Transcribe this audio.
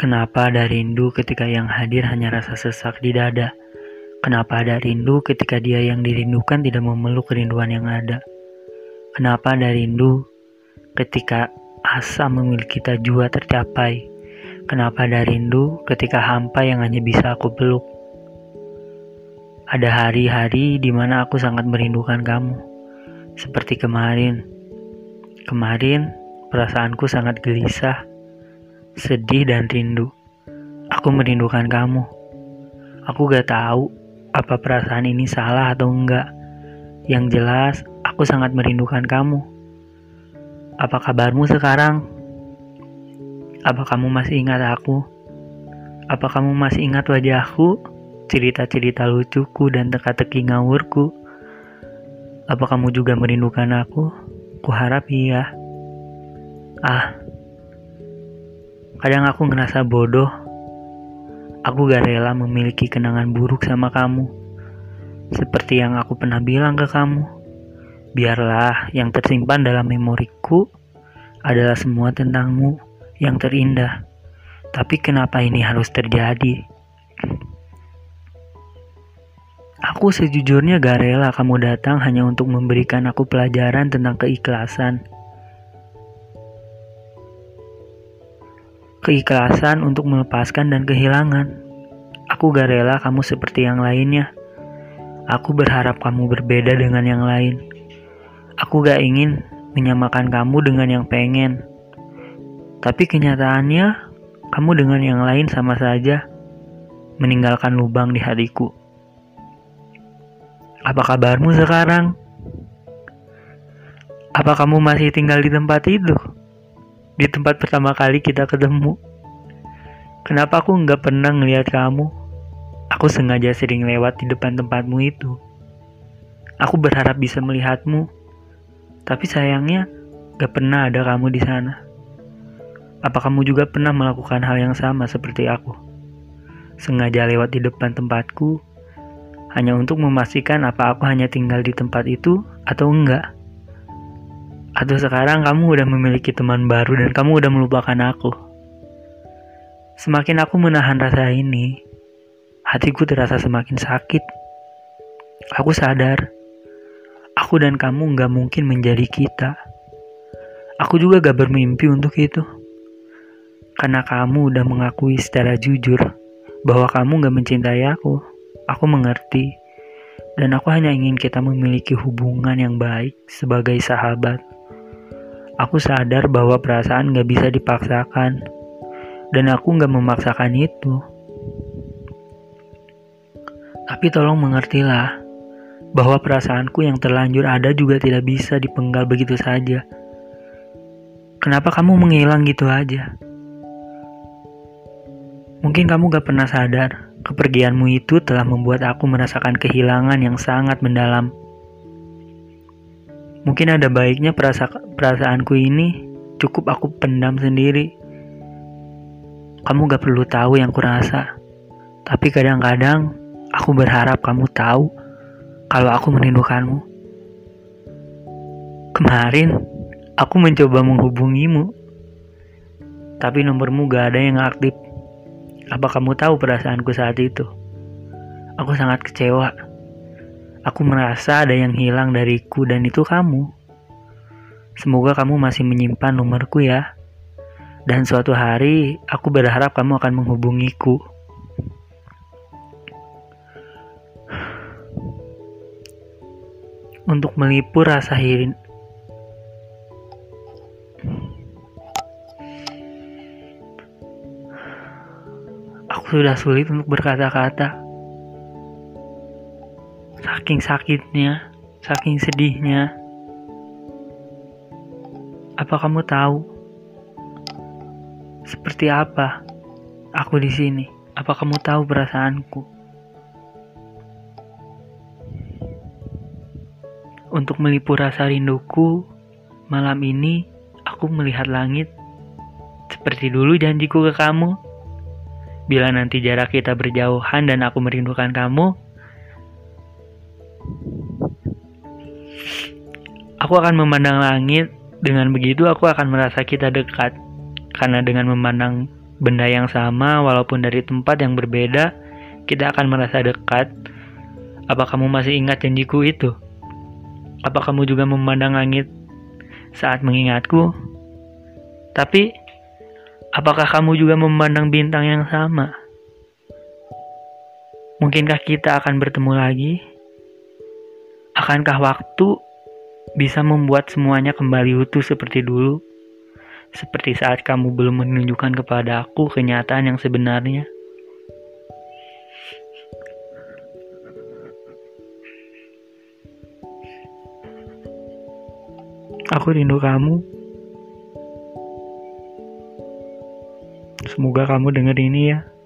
Kenapa ada rindu ketika yang hadir hanya rasa sesak di dada? Kenapa ada rindu ketika dia yang dirindukan tidak memeluk kerinduan yang ada? Kenapa ada rindu ketika asa memiliki kita jua tercapai? Kenapa ada rindu ketika hampa yang hanya bisa aku peluk? Ada hari-hari di mana aku sangat merindukan kamu. Seperti kemarin. Kemarin perasaanku sangat gelisah, sedih dan rindu. Aku merindukan kamu. Aku gak tahu apa perasaan ini salah atau enggak. Yang jelas, aku sangat merindukan kamu. Apa kabarmu sekarang? Apa kamu masih ingat aku? Apa kamu masih ingat wajahku, cerita-cerita lucuku dan teka-teki ngawurku? Apa kamu juga merindukan aku? Kuharap iya. Kadang aku ngerasa bodoh. Aku gak rela memiliki kenangan buruk sama kamu. Seperti yang aku pernah bilang ke kamu, biarlah yang tersimpan dalam memoriku adalah semua tentangmu yang terindah. Tapi kenapa ini harus terjadi? Aku sejujurnya gak rela kamu datang hanya untuk memberikan aku pelajaran tentang keikhlasan. Keikhlasan untuk melepaskan dan kehilangan. Aku gak rela kamu seperti yang lainnya. Aku berharap kamu berbeda dengan yang lain. Aku gak ingin menyamakan kamu dengan yang pengen. Tapi kenyataannya, kamu dengan yang lain sama saja meninggalkan lubang di hatiku. Apa kabarmu sekarang? Apa kamu masih tinggal di tempat itu? Di tempat pertama kali kita ketemu. Kenapa aku gak pernah ngeliat kamu? Aku sengaja sering lewat di depan tempatmu itu. Aku berharap bisa melihatmu. Tapi sayangnya gak pernah ada kamu di sana. Apa kamu juga pernah melakukan hal yang sama seperti aku? Sengaja lewat di depan tempatku hanya untuk memastikan apa aku hanya tinggal di tempat itu atau enggak. Atau sekarang kamu udah memiliki teman baru dan kamu udah melupakan aku. Semakin aku menahan rasa ini, hatiku terasa semakin sakit. Aku sadar, aku dan kamu gak mungkin menjadi kita. Aku juga gak bermimpi untuk itu. Karena kamu udah mengakui secara jujur bahwa kamu gak mencintai aku. Aku mengerti. Dan aku hanya ingin kita memiliki hubungan yang baik sebagai sahabat. Aku sadar bahwa perasaan gak bisa dipaksakan, dan aku gak memaksakan itu. Tapi tolong mengertilah, bahwa perasaanku yang terlanjur ada juga tidak bisa dipenggal begitu saja. Kenapa kamu menghilang gitu aja? Mungkin kamu gak pernah sadar, kepergianmu itu telah membuat aku merasakan kehilangan yang sangat mendalam. Mungkin ada baiknya perasaanku ini cukup aku pendam sendiri. Kamu gak perlu tahu yang kurasa. Tapi kadang-kadang aku berharap kamu tahu kalau aku merindukanmu. Kemarin aku mencoba menghubungimu, tapi nomormu gak ada yang aktif. Apa kamu tahu perasaanku saat itu? Aku sangat kecewa. Aku merasa ada yang hilang dariku dan itu kamu. Semoga kamu masih menyimpan nomorku ya. Dan suatu hari aku berharap kamu akan menghubungiku. Untuk melipur rasa rindu. Aku sudah sulit untuk berkata-kata. Saking sakitnya, saking sedihnya. Apa kamu tahu seperti apa aku di sini? Apa kamu tahu perasaanku? Untuk melipur rasa rinduku, malam ini aku melihat langit. Seperti dulu janjiku ke kamu. Bila nanti jarak kita berjauhan dan aku merindukan kamu, aku akan memandang langit. Dengan begitu aku akan merasa kita dekat. Karena dengan memandang benda yang sama walaupun dari tempat yang berbeda, kita akan merasa dekat. Apa kamu masih ingat janjiku itu? Apa kamu juga memandang langit saat mengingatku? Tapi, apakah kamu juga memandang bintang yang sama? Mungkinkah kita akan bertemu lagi? Akankah waktu bisa membuat semuanya kembali utuh seperti dulu? Seperti saat kamu belum menunjukkan kepada aku kenyataan yang sebenarnya. Aku rindu kamu. Semoga kamu denger ini ya.